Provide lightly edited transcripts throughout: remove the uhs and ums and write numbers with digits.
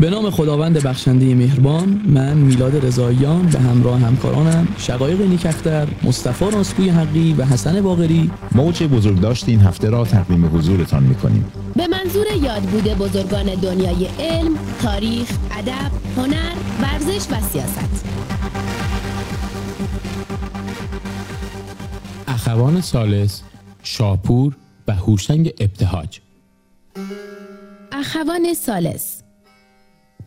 به نام خداوند بخشنده مهربان. من میلاد رضاییان به همراه همکارانم شقایق نکختر، مصطفى راسکوی حقی و حسن باغری موج بزرگداشت این هفته را تقدیم حضورتان می‌کنیم. به منظور یادبود بزرگان دنیای علم، تاریخ، ادب، هنر، ورزش و سیاست. اخوان ثالث، شاپور و هوشنگ ابتهاج. اخوان ثالث.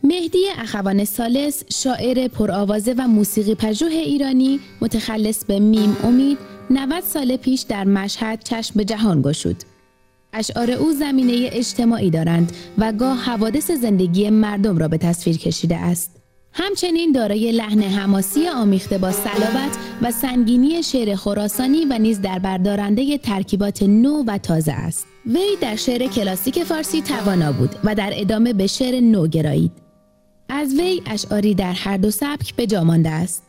مهدی اخوان ثالث، شاعر پرآوازه و موسیقی پژوه ایرانی، متخلص به میم امید، 90 سال پیش در مشهد چشم به جهان گشود. اشعار او زمینه اجتماعی دارند و گاه حوادث زندگی مردم را به تصویر کشیده است. همچنین دارای لحن حماسی آمیخته با صلابت و سنگینی شعر خراسانی و نیز در بردارنده ترکیبات نو و تازه است. وی در شعر کلاسیک فارسی توانا بود و در ادامه به شعر نو گرایید. از وی اشعاری در هر دو سبک به جا مانده است.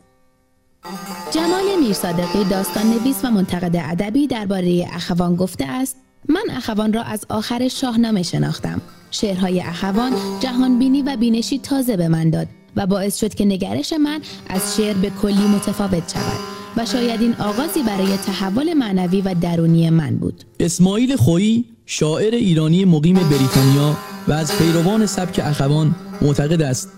جمال میرصادقی، داستان نویس و منتقد ادبی، درباره اخوان گفته است: من اخوان را از آخر شاهنامه شناختم. شعرهای اخوان جهانبینی و بینشی تازه به من داد و باعث شد که نگرش من از شعر به کلی متفاوت شود و شاید این آغازی برای تحول معنوی و درونی من بود. اسماعیل خویی، شاعر ایرانی مقیم بریتانیا و از پیروان سبک اخوان، معتقد است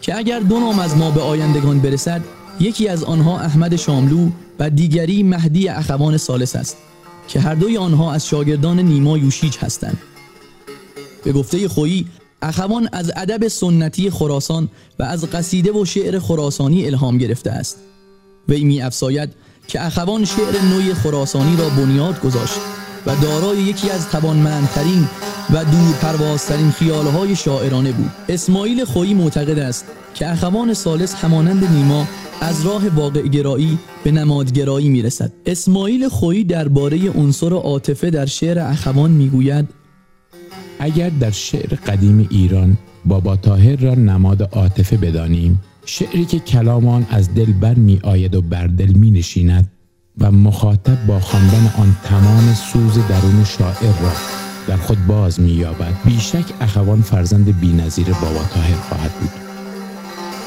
که اگر دو نام از ما به آیندگان برسد، یکی از آنها احمد شاملو و دیگری مهدی اخوان ثالث است که هر دوی آنها از شاگردان نیما یوشیج هستند. به گفته خویی، اخوان از ادب سنتی خراسان و از قصیده و شعر خراسانی الهام گرفته است. وی می‌افزاید که اخوان شعر نوی خراسانی را بنیاد گذاشت و دارای یکی از توانمندترین و دورپروازترین خیال‌های شاعرانه بود. اسماعیل خویی معتقد است که اخوان ثالث همانند نیما از راه واقع‌گرایی به نمادگرایی می‌رسد. اسماعیل خویی درباره عنصر عاطفه در شعر اخوان می‌گوید: اگر در شعر قدیم ایران بابا طاهر را نماد عاطفه بدانیم، شعری که کلام آن از دل بر می آید و بر دل می نشیند و مخاطب با خواندن آن تمام سوز درون شاعر را در خود باز می یابد، بیشک اخوان فرزند بی‌نظیر بابا طاهر خواهد بود.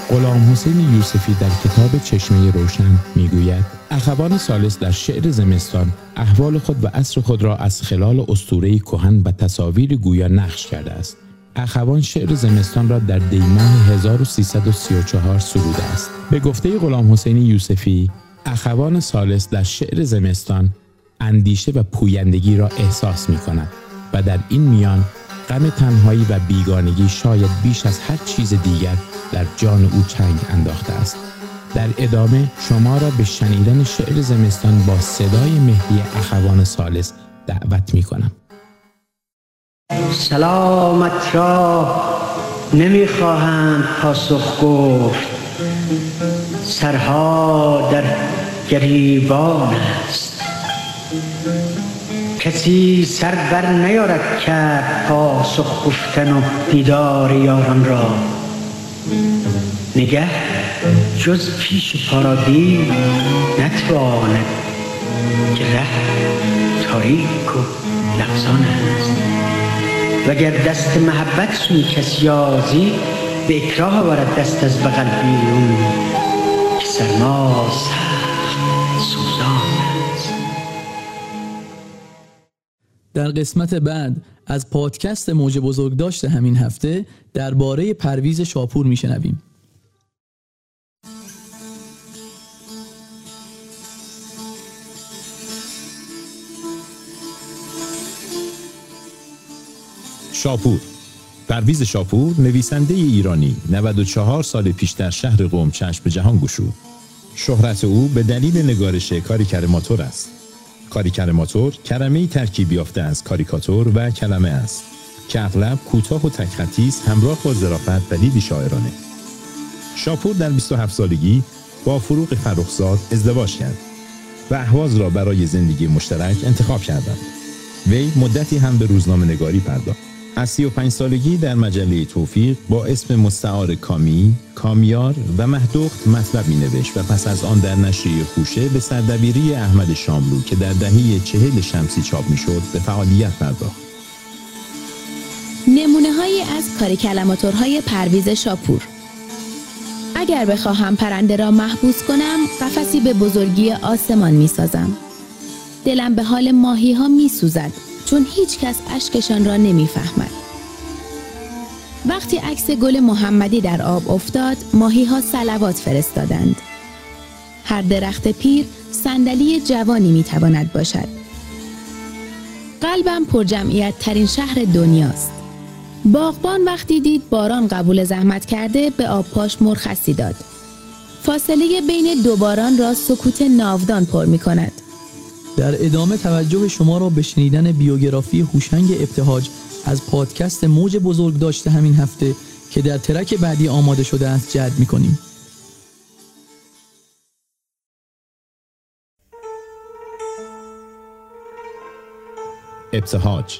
غلام حسین یوسفی در کتاب چشمه روشن می گوید: اخوان ثالث در شعر زمستان احوال خود و عصر خود را از خلال اسطوره کهن و تصاویر گویا نقش کرده است. اخوان شعر زمستان را در دیماه 1334 سروده است. به گفته غلام حسین یوسفی، اخوان ثالث در شعر زمستان اندیشه و پویندگی را احساس می کند و در این میان غم تنهایی و بیگانگی شاید بیش از هر چیز دیگر در جان او چنگ انداخته است. در ادامه شما را به شنیدن شعر زمستان با صدای مهدی اخوان ثالث دعوت می کنم. سلامت را نمی خواهند پاسخ گفت، سرها در گریبان است. کسی سر بر نیارد کرد پاسخ گفتن و دیدار یاران را، نگه جز پیش پارادی نتواند که ره تاریک و لفظان است. وگر دست محبت سوی کسی یازی، به اکراه آورد دست از بغل بیرون که سرما سخت سوزان است. در قسمت بعد از پادکست موج بزرگداشت همین هفته درباره پرویز شاپور میشنویم. شاپور. پرویز شاپور، نویسنده ایرانی، 94 سال پیش در شهر قم چشم به جهان گشود. شهرت او به دلیل نگارش کاریکاتور است. کاریکاتور کلمه‌ای ترکیبی یافته از کاریکاتور و کلمه است که اغلب کوتاه و تک‌خطی است، همراه با ظرافت و دید شاعرانه. شاپور در 27 سالگی با فروغ فرخزاد ازدواج کرد و اهواز را برای زندگی مشترک انتخاب کردند. وی مدتی هم به روزنامه‌نگاری پرداخت. از 35 سالگی در مجله توفیق با اسم مستعار کامی، کامیار و مهدخت مطلب مینوشت و پس از آن در نشریه خوشه به سردبیری احمد شاملو که در دهه 40 شمسی چاپ میشد به فعالیت پرداخت. نمونه‌هایی از کاریکلماتورهای پرویز شاپور. اگر بخواهم پرنده را محبوس کنم، قفسی به بزرگی آسمان می‌سازم. دلم به حال ماهی‌ها می‌سوزد چون هیچ کس اشکشان را نمی‌فهمد. وقتی عکس گل محمدی در آب افتاد، ماهی‌ها صلوات فرستادند. هر درخت پیر صندلی جوانی می‌تواند باشد. قلبم پر جمعیت ترین شهر دنیاست. باغبان وقتی دید باران قبول زحمت کرده، به آبپاش مرخصی داد. فاصله بین دو باران را سکوت ناودان پر می‌کند. در ادامه توجه شما را به شنیدن بیوگرافی هوشنگ ابتهاج از پادکست موج بزرگداشت همین هفته که در ترک بعدی آماده شده است جلب می‌کنیم. ابتهاج.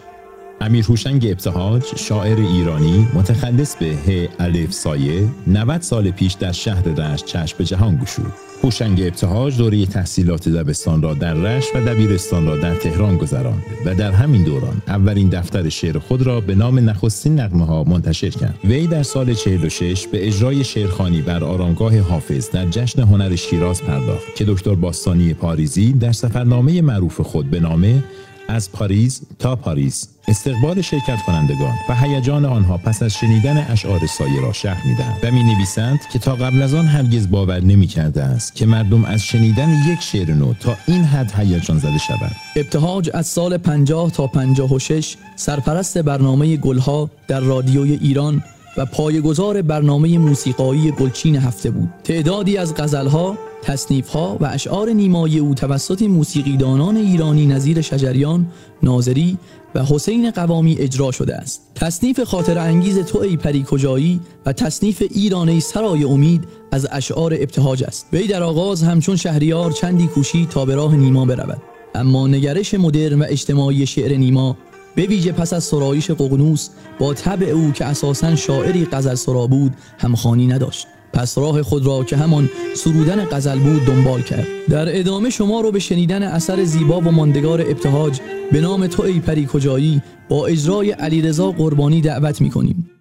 امیر هوشنگ ابتهاج، شاعر ایرانی متخلص به ه الف سایه، 90 سال پیش در شهر رشت چشم به جهان گشود. هوشنگ ابتهاج دوره تحصیلات دبستان را در رشت و دبیرستان را در تهران گذراند و در همین دوران اولین دفتر شعر خود را به نام نخستین نغمه ها منتشر کرد. وی در سال 46 به اجرای شعرخوانی بر آرامگاه حافظ در جشن هنر شیراز پرداخت که دکتر باستانی پاریسی در سفرنامه معروف خود به نام از پاریس تا پاریس استقبال شرکت کنندگان و هیجان آنها پس از شنیدن اشعار سایه را شرح می‌دهند و می‌نویسند که تا قبل از آن هرگز باور نمی‌کرده است که مردم از شنیدن یک شعر نو تا این حد هیجان زده شوند. ابتهاج از سال 50 تا 56 سرپرست برنامه گلها در رادیوی ایران و پایه‌گذار برنامه موسیقایی گلچین هفته بود. تعدادی از غزل‌ها، تصنیف‌ها و اشعار نیمای او توسط موسیقیدانان ایرانی نظیر شجریان، نازری و حسین قوامی اجرا شده است. تصنیف خاطر انگیز تو ای پری کجایی و تصنیف ایرانه سرای امید از اشعار ابتهاج است. وی در آغاز همچون شهریار چندی کوشید تا به راه نیما برود، اما نگرش مدرن و اجتماعی شعر نیما به ویژه پس از سرایش ققنوس با طبع او که اساساً شاعری غزل‌سرا بود همخوانی نداشت. پس راه خود را که همان سرودن غزل بود دنبال کرد. در ادامه شما رو به شنیدن اثر زیبا و ماندگار ابتهاج به نام تو ای پری کجایی با اجرای علیرضا قربانی دعوت می‌کنیم.